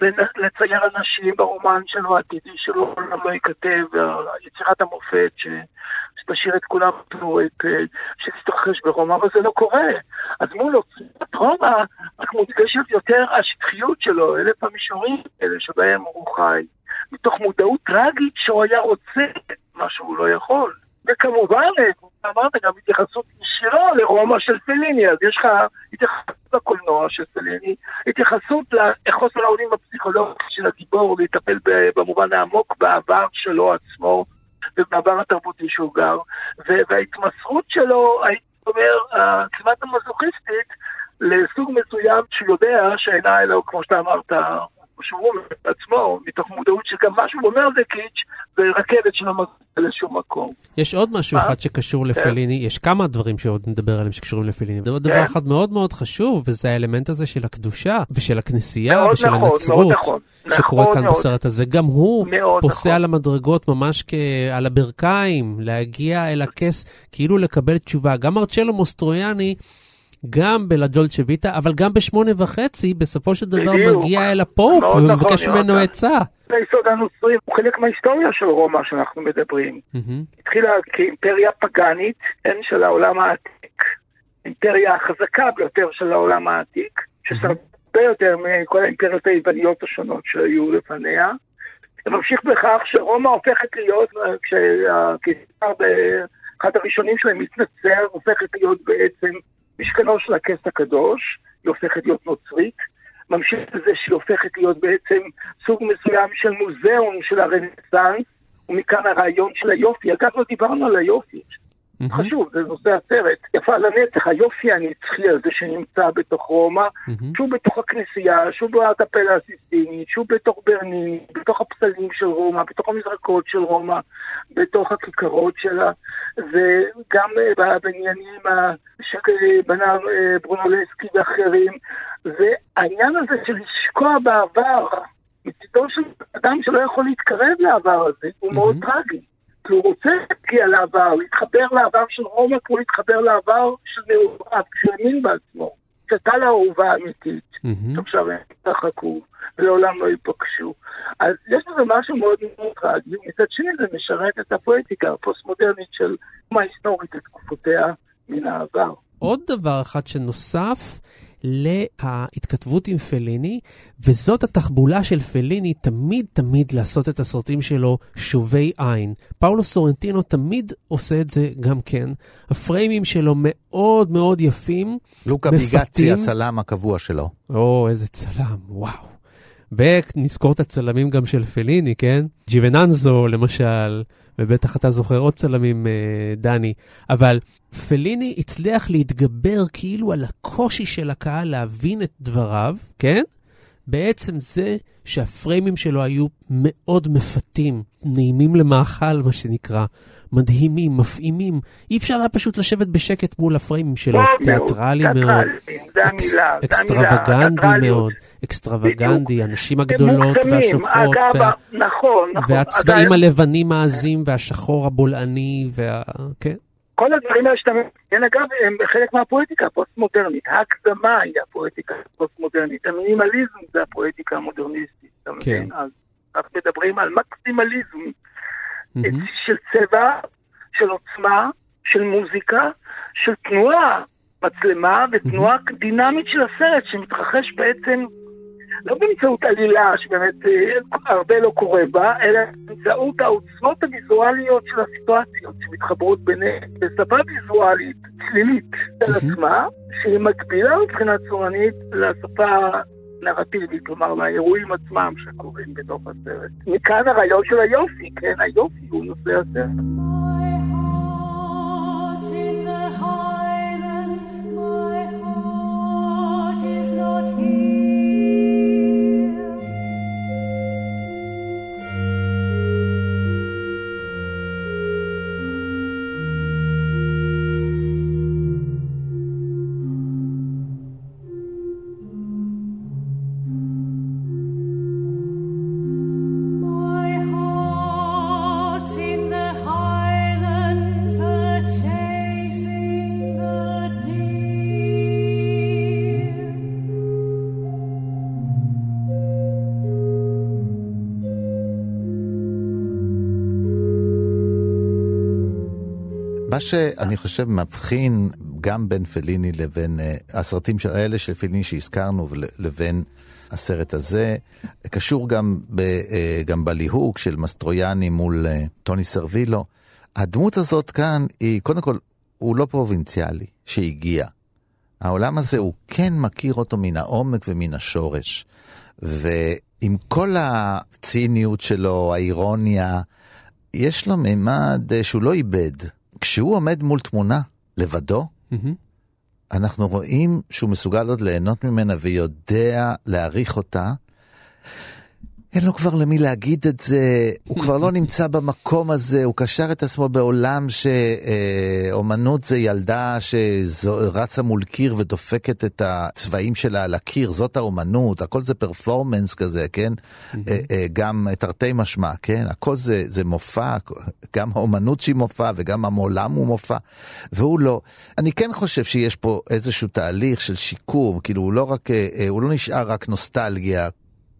ולצייר אנשים ברומן שלו, העתידי שלו, לא יכתב, יצירת המופת ש... שתשאיר את כולם את... שתתרחש ברומא, אבל זה לא קורה. אז מול עוצמת רומא, רק מודגשת יותר השטחיות שלו, אלף המישורים האלה שבהם הוא חי, מתוך מודעות טרגית שהוא היה רוצה, מה שהוא לא יכול. וכמובן, אמרת גם התייחסות ישירה לרומא של פליני, אז יש לך התייחסות לקולנוע של פליני, התייחסות לחוסר האונים הפסיכולוגי של הגיבור, להתאפל במובן העמוק בעבר שלו עצמו, ובעבר התרבותי שהוא גר, וההתמסרות שלו, הייתי אומר, כמעט המזוכיסטית, לסוג מסוים שיודע שאינה אלא, כמו שאתה אמרת, שהוא בעצמו, מתוך מודעות שגם מה שהוא אומר זה קיץ' ורכבת שלא מגיעה לשום מקום. יש עוד משהו אחד שקשור לפליני, יש כמה דברים שעוד נדבר עליהם שקשורים לפליני, זה עוד דבר אחד מאוד מאוד חשוב, וזה האלמנט הזה של הקדושה, ושל הכנסייה, ושל הנצרות, שקורה כאן בסרט הזה. גם הוא פוסע על המדרגות ממש על הברכיים, להגיע אל הכס, כאילו לקבל תשובה. גם מרצ'לו מסטרויאני, גם בלה דולצ'ה ויטה, אבל גם בשמונה וחצי, בסופו של דבר מגיע אל הפופ, ומבקש ממנו עצה. היסוד הנוצרי הוא חלק מההיסטוריה של רומא שאנחנו מדברים. התחילה כאימפריה פגנית, הן של העולם העתיק. אימפריה החזקה ביותר של העולם העתיק, שסרבה יותר מכל האימפריות היווניות השונות שהיו לפניה. זה ממשיך בכך שרומא הופכת להיות, כשהקיסר באחד הראשונים שלהם מתנצר, הופכת להיות בעצם משכנו של הכס הקדוש, היא הופכת להיות נוצרית, ממשיך לזה שהיא הופכת להיות בעצם סוג מסוים של מוזיאון של הרנסנס, ומכאן הרעיון של היופי. אגב, לא דיברנו על היופי. Mm-hmm. חשוב, זה נושא הסרט. יפה על הנצח, היופי הנצחי הזה שנמצא בתוך רומא, mm-hmm. שהוא בתוך הכנסייה, שהוא בקפלה הסיסטינית, שהוא בתוך ברלין, בתוך הפסלים של רומא, בתוך המזרקות של רומא, בתוך הכיכרות שלה, וגם בבניינים שבנה ברונולסקי ואחרים. והעניין הזה של לשקוע בעבר, מצידו של אדם שלא יכול להתקרב לעבר הזה, הוא mm-hmm. מאוד טרגי. כי הוא רוצה להגיע לעבר, להתחבר לעבר של רומא, הוא להתחבר לעבר של נעוריו, כשהאמין בעצמו. תתה לאהובה האמיתית, שעכשיו הם יתחקו, ולעולם לא ייפגשו. אז יש לזה משהו מאוד מוטרד, מצד שני זה משרת את הפואטיקה הפוסט-מודרנית של מה היסטורית את תקופותיה מן העבר. עוד דבר אחד שנוסף להתכתבות עם פליני, וזאת התחבולה של פליני תמיד תמיד לעשות את הסרטים שלו שובי עין. פאולו סורנטינו תמיד עושה את זה גם כן. הפריימים שלו מאוד מאוד יפים. לוקה ביגאצי, הצלם הקבוע שלו. או, איזה צלם, וואו. ונזכור את הצלמים גם של פליני, כן? ג'יווננזו למשל, ובטח אתה זוכר עוד צלמים, דני. אבל פליני הצליח להתגבר כאילו על הקושי של הקהל להבין את דבריו, כן? בעצם זה שהפריימים שלו היו מאוד מפתים, נעימים למאכל, מה שנקרא, מדהימים, מפעימים. אי אפשר היה פשוט לשבת בשקט מול הפריימים שלו. תיאטרלי מאוד, אקסטרווגנדי מאוד, אקסטרווגנדי, הנשים הגדולות והשופעות, והצבעים הלבנים העזים, והשחור הבולעני, כן? כל הדברים השתמשים, כן, אגב, הם חלק מהפואטיקה הפוסט-מודרנית. ההקדמה היא הפואטיקה הפוסט-מודרנית. המינימליזם זה הפואטיקה המודרניסטית. כן. אז אנחנו מדברים על מקסימליזם של צבע, של עוצמה, של מוזיקה, של תנועה מצלמה ותנועה דינמית של הסרט שמתרחש בעצם לא באמצעות עלילה שבאמת הרבה לא קורה בה, אלא באמצעות העוצמות הוויזואליות של הסיטואציות שמתחברות ביניהן בשפה ויזואלית, צלילית על עצמה, שהיא מקבילה מבחינה צורנית לשפה נרטיבית, כלומר לאירועים עצמם שקורים בתוך הסרט. מכאן הרעיון של היופי, כן, היופי הוא נושא הסרט. מה שאני חושב מבחין גם בין פליני לבין הסרטים האלה של פליני שהזכרנו לבין הסרט הזה, קשור גם, ב, גם בליהוק של מסטרויאני מול טוני סרבילו. הדמות הזאת כאן היא, קודם כל, הוא לא פרובינציאלי שהגיע. העולם הזה הוא כן מכיר אותו מן העומק ומן השורש. ועם כל הציניות שלו, האירוניה, יש לו מימד שהוא לא איבד. כשהוא עומד מול תמונה לבדו, אנחנו רואים שהוא מסוגל עוד ליהנות ממנה ויודע להעריך אותה. אין לו כבר למי להגיד את זה, הוא כבר לא נמצא במקום הזה, הוא קשר את עצמו בעולם שאומנות זה ילדה שרצה מול קיר ודופקת את הצבעים שלה על הקיר, זאת האומנות, הכל זה פרפורמנס כזה, כן? גם תרתי משמע, כן? הכל זה, זה מופע, גם האומנות שהיא מופע וגם המעולם הוא מופע, והוא לא. אני כן חושב שיש פה איזשהו תהליך של שיקום, כאילו הוא לא רק, הוא לא נשאר רק נוסטלגיה,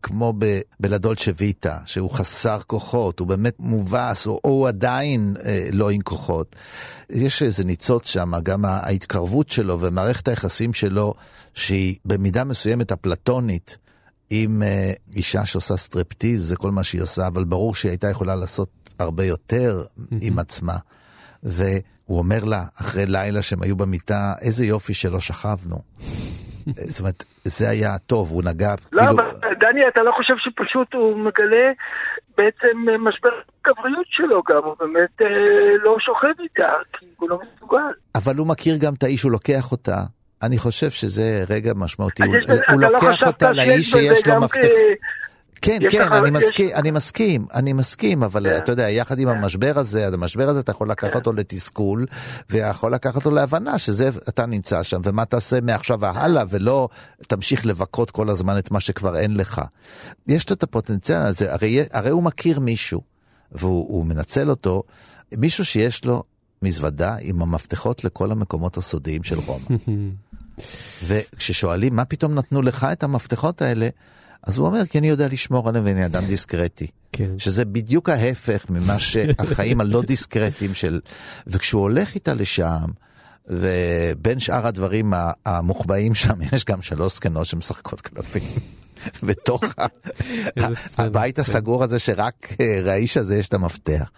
כמו ב- בלה דולצ'ה ויטה, שהוא חסר כוחות, הוא באמת מובס, או, או הוא עדיין אה, לא עם כוחות. יש איזה ניצוץ שם, גם ההתקרבות שלו ומערכת היחסים שלו, שהיא במידה מסוימת אפלטונית, עם אה, אישה שעושה סטרפטיז, זה כל מה שהיא עושה, אבל ברור שהיא הייתה יכולה לעשות הרבה יותר mm-hmm. עם עצמה. והוא אומר לה, אחרי לילה שהם היו במיטה, איזה יופי שלא שכבנו. זאת אומרת, זה היה טוב, הוא נגע... לא, כאילו... אבל דני, אתה לא חושב שפשוט הוא מגלה בעצם משבר גבריות שלו גם, הוא באמת אה, לא שוכב איתה, כי הוא לא מסוגל. אבל הוא מכיר גם את האיש, הוא לוקח אותה. אני חושב שזה רגע משמעותי. הוא, יש, הוא לוקח לא אותה לאיש שיש לו מפתח... כ... כן, כן, אני מסכים, אני מסכים, אני מסכים, אבל אתה יודע, יחד עם המשבר הזה, המשבר הזה אתה יכול לקחת אותו לתסכול, ויכול לקחת אותו להבנה שזה, אתה נמצא שם, ומה תעשה מעכשיו והלאה, ולא תמשיך לבכות כל הזמן את מה שכבר אין לך. יש את הפוטנציאל הזה, הרי הוא מכיר מישהו, והוא מנצל אותו, מישהו שיש לו מזוודה עם המפתחות לכל המקומות הסודיים של רומא. וכששואלים מה פתאום נתנו לך את המפתחות האלה, אז הוא אומר, כי אני יודע לשמור עליהם ואני אדם דיסקרטי. שזה בדיוק ההפך ממה שהחיים הלא דיסקרטיים של... וכשהוא הולך איתה לשם, ובין שאר הדברים המוחבאים שם, יש גם שלוש סקנות שמשחקות כלבים. בתוך הבית הסגור הזה שרק ראיש הזה יש את המפתח.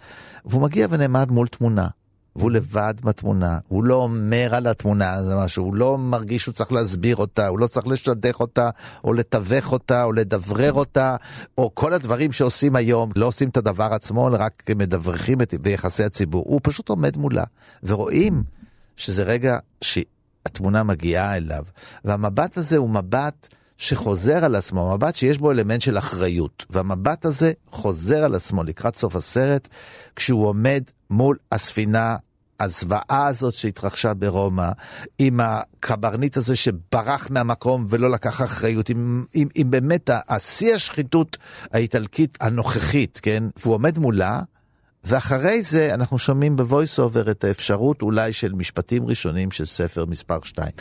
והוא מגיע ונעמד מול תמונה. והוא לבד בתמונה, הוא לא אומר על התמונה הזה משהו, הוא לא מרגיש שהוא צריך להסביר אותה, הוא לא צריך לשדך אותה, או לתווך אותה, או לדברר אותה, או כל הדברים שעושים היום, לא עושים את הדבר עצמו, רק מדווחים את יחסי הציבור. הוא פשוט עומד מולה, ורואים שזה רגע שהתמונה מגיעה אליו, והמבט הזה הוא מבט שחוזר על עצמו, מבט שיש בו אלמנט של אחריות, והמבט הזה חוזר על עצמו לקראת סוף הסרט, כשהוא עומד מול הספינה, הזוועה הזאת שהתרחשה ברומא, עם הקברניט הזה שברח מהמקום ולא לקח אחריות, עם, עם, עם באמת השיא השחיתות האיטלקית הנוכחית, כן? והוא עומד מולה, ואחרי זה אנחנו שומעים בוויס אובר את האפשרות אולי של משפטים ראשונים של ספר מספר שתיים.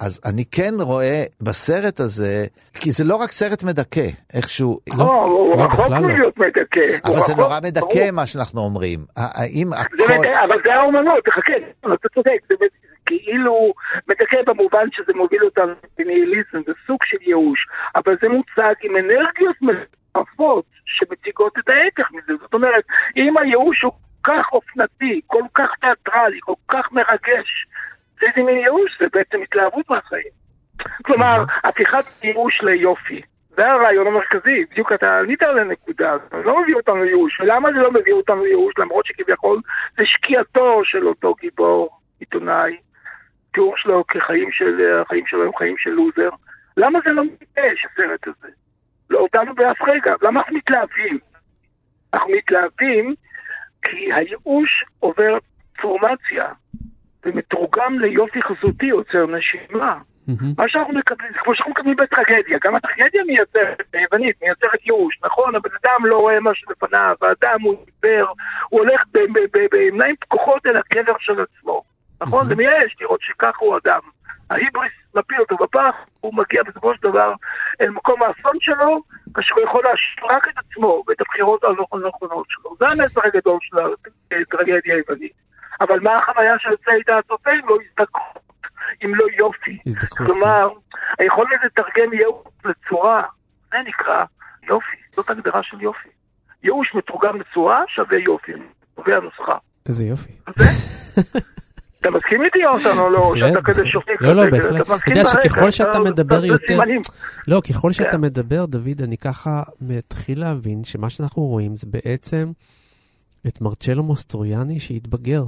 אז אני כן רואה בסרט הזה, כי זה לא רק סרט מדכא, איכשהו... לא, הוא רחוק מלהיות מדכא. אבל זה נורא מדכא מה שאנחנו אומרים. אבל זה האומנות, חכה, אתה צודק, זה כאילו מדכא במובן שזה מוביל אותנו לניהיליזם, זה סוג של ייאוש, אבל זה מוצג עם אנרגיות מדכא. עפות שמציגות את ההיקח מזה. זאת אומרת, אם הייאוש הוא כל כך אופנתי, כל כך תיאטרלי, כל כך מרגש, זה זה מין ייאוש, זה בעצם התלהבות מהחיים. כלומר, הפיכת ייאוש ליופי. זה הרעיון המרכזי, בדיוק אתה עלית על הנקודה, זה לא מביא אותנו ייאוש. ולמה זה לא מביא אותנו ייאוש? למרות שכביכול זה שקיעתו של אותו גיבור, עיתונאי, תיאור שלו כחיים של, החיים שלו הם חיים של לוזר. למה זה לא מתאש הסרט הזה? לא אותנו באף רגע. למה אנחנו מתלהבים? אנחנו מתלהבים כי הייאוש עובר פורמציה, ומתורגם ליופי חזותי יוצר נשימה. מה שאנחנו מקבלים, כמו שאנחנו מקבלים בטרגדיה, גם הטרגדיה מייצרת, היוונית, מייצרת ייאוש, נכון? אבל אדם לא רואה משהו לפניו, האדם הוא עיוור, הוא הולך בעיניים פקוחות אל הקבר של עצמו, נכון? זה מייאש לראות שכך הוא אדם. ההיבריס מפיל אותו בפח, הוא מגיע בסופו של דבר אל מקום האסון שלו, כאשר הוא יכול להשרק את עצמו ואת הבחירות הנכונות שלו. זה המסר הגדול של הטרגדיה היוונית. אבל מה החוויה שיוצא איתה הצופה אם לא הזדקות, אם לא יופי? כלומר, היכולת לתרגם ייאוש לצורה, זה נקרא יופי, זאת הגדרה של יופי. ייאוש מתורגם לצורה שווה יופי, שווה הנוסחה. איזה יופי. אתה מסכים איתי יונתן או לא? שאתה כזה שופטיק? לא, לא, בהחלט. אתה יודע שככל שאתה מדבר יותר... לא, ככל שאתה מדבר, דוד, אני ככה מתחיל להבין שמה שאנחנו רואים זה בעצם את מרצ'לו מסטרויאני שהתבגר.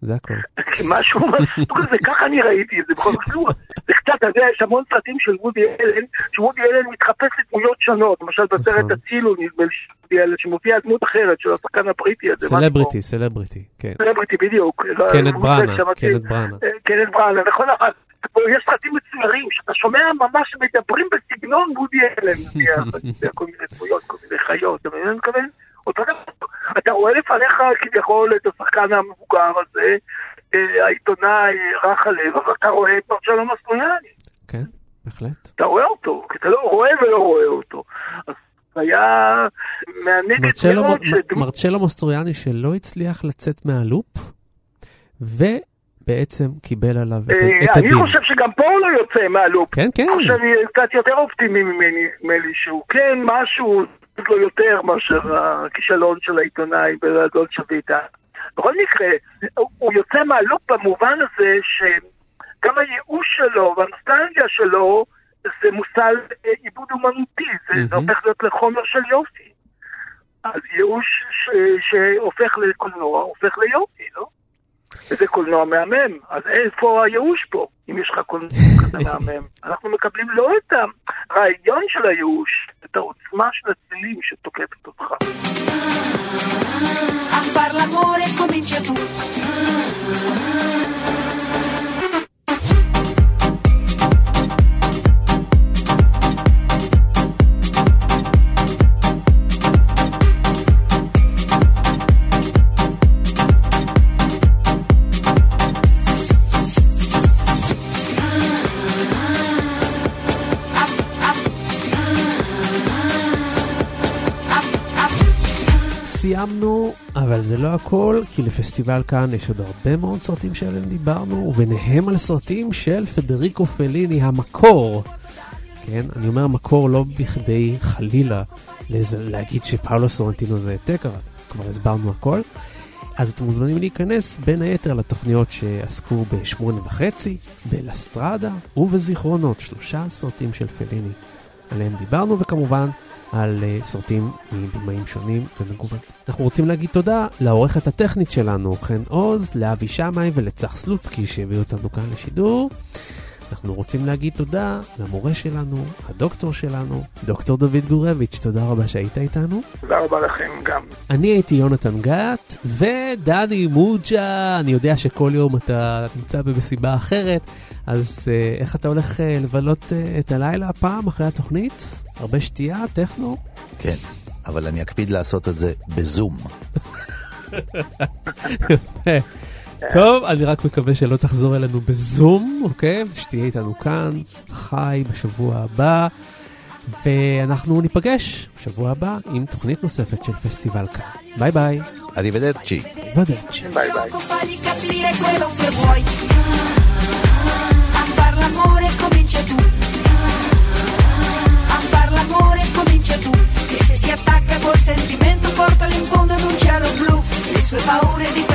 זה הכל. משהו מסוג הזה, ככה אני ראיתי את זה בכל כלום. זה קצת, אתה יודע, יש המון סרטים של וודי אלן, שוודי אלן מתחפש לדמויות שונות. למשל בסרט הצילו נדמה שודי אלן, שמופיע דמות אחרת של השחקן הבריטי הזה. סלבריטי, סלבריטי, כן. סלבריטי, בדיוק. קנת בראנה, קנת בראנה. קנת בראנה, נכון, אבל יש סרטים מצוירים, שאתה שומע ממש מדברים בסגנון וודי אלן. כל מיני דמויות, כל מיני חיות, אתה מבין מכוון? אתה רואה לפניך כביכול את השחקן המבוגר הזה, העיתונאי רך הלב, אבל אתה רואה את מרצ'לו מסטרויאני. כן, בהחלט. אתה רואה אותו, כי אתה לא רואה ולא רואה אותו. אז היה מהנגד מאוד... מרצ'לו מסטרויאני שלא הצליח לצאת מהלופ, ו... בעצם קיבל עליו את הדין. אני חושב שגם פה הוא לא יוצא מהלופ. כן, כן. אני חושב קצת יותר אופטימי ממני, שהוא כן משהו... לא יותר מאשר הכישלון של העיתונאי בלה דולצ'ה ויטה. בכל מקרה, הוא יוצא מהלופ במובן הזה שגם הייאוש שלו והנוסטלגיה שלו זה מושל עיבוד אומנותי, זה הופך להיות לחומר של יופי. אז ייאוש שהופך לקולנוע, הופך ליופי, לא? וזה קולנוע מהמם, אז איפה הייאוש פה? אם יש לך קולנוע כזה מהמם. אנחנו מקבלים לא את הרעיון של הייאוש, את העוצמה של הצלילים שתוקפת אותך. אבל זה לא הכל, כי לפסטיבל כאן יש עוד הרבה מאוד סרטים שעליהם דיברנו, וביניהם על סרטים של פדריקו פליני, המקור. כן, אני אומר המקור לא בכדי חלילה להגיד שפאולו סורנטינו זה העתק, אבל כבר הסברנו הכל. אז אתם מוזמנים להיכנס בין היתר לתוכניות שעסקו בשמונה וחצי, בלסטרדה ובזיכרונות, שלושה סרטים של פליני. עליהם דיברנו, וכמובן על סרטים מבמאים שונים ומגוון. אנחנו רוצים להגיד תודה לעורכת הטכנית שלנו, חן עוז, לאבי שמאי ולצח סלוצקי שהביאו אותנו כאן לשידור. אנחנו רוצים להגיד תודה למורה שלנו, הדוקטור שלנו, דוקטור דוד גורביץ', תודה רבה שהיית איתנו. תודה רבה לכם גם. אני הייתי יונתן גת, ודני מוג'ה, אני יודע שכל יום אתה נמצא במסיבה אחרת, אז איך אתה הולך לבלות את הלילה הפעם אחרי התוכנית? הרבה שתייה, טכנו? כן, אבל אני אקפיד לעשות את זה בזום. טוב, אני רק מקווה שלא תחזור אלינו בזום, אוקיי? שתהיה איתנו כאן, חי בשבוע הבא, ואנחנו ניפגש בשבוע הבא עם תוכנית נוספת של פסטיבל כאן. ביי ביי. אריבדרצ'י. אריבדרצ'י. ביי ביי. Che se si attacca col sentimento porta in fondo ad un cielo blu, le sue paure di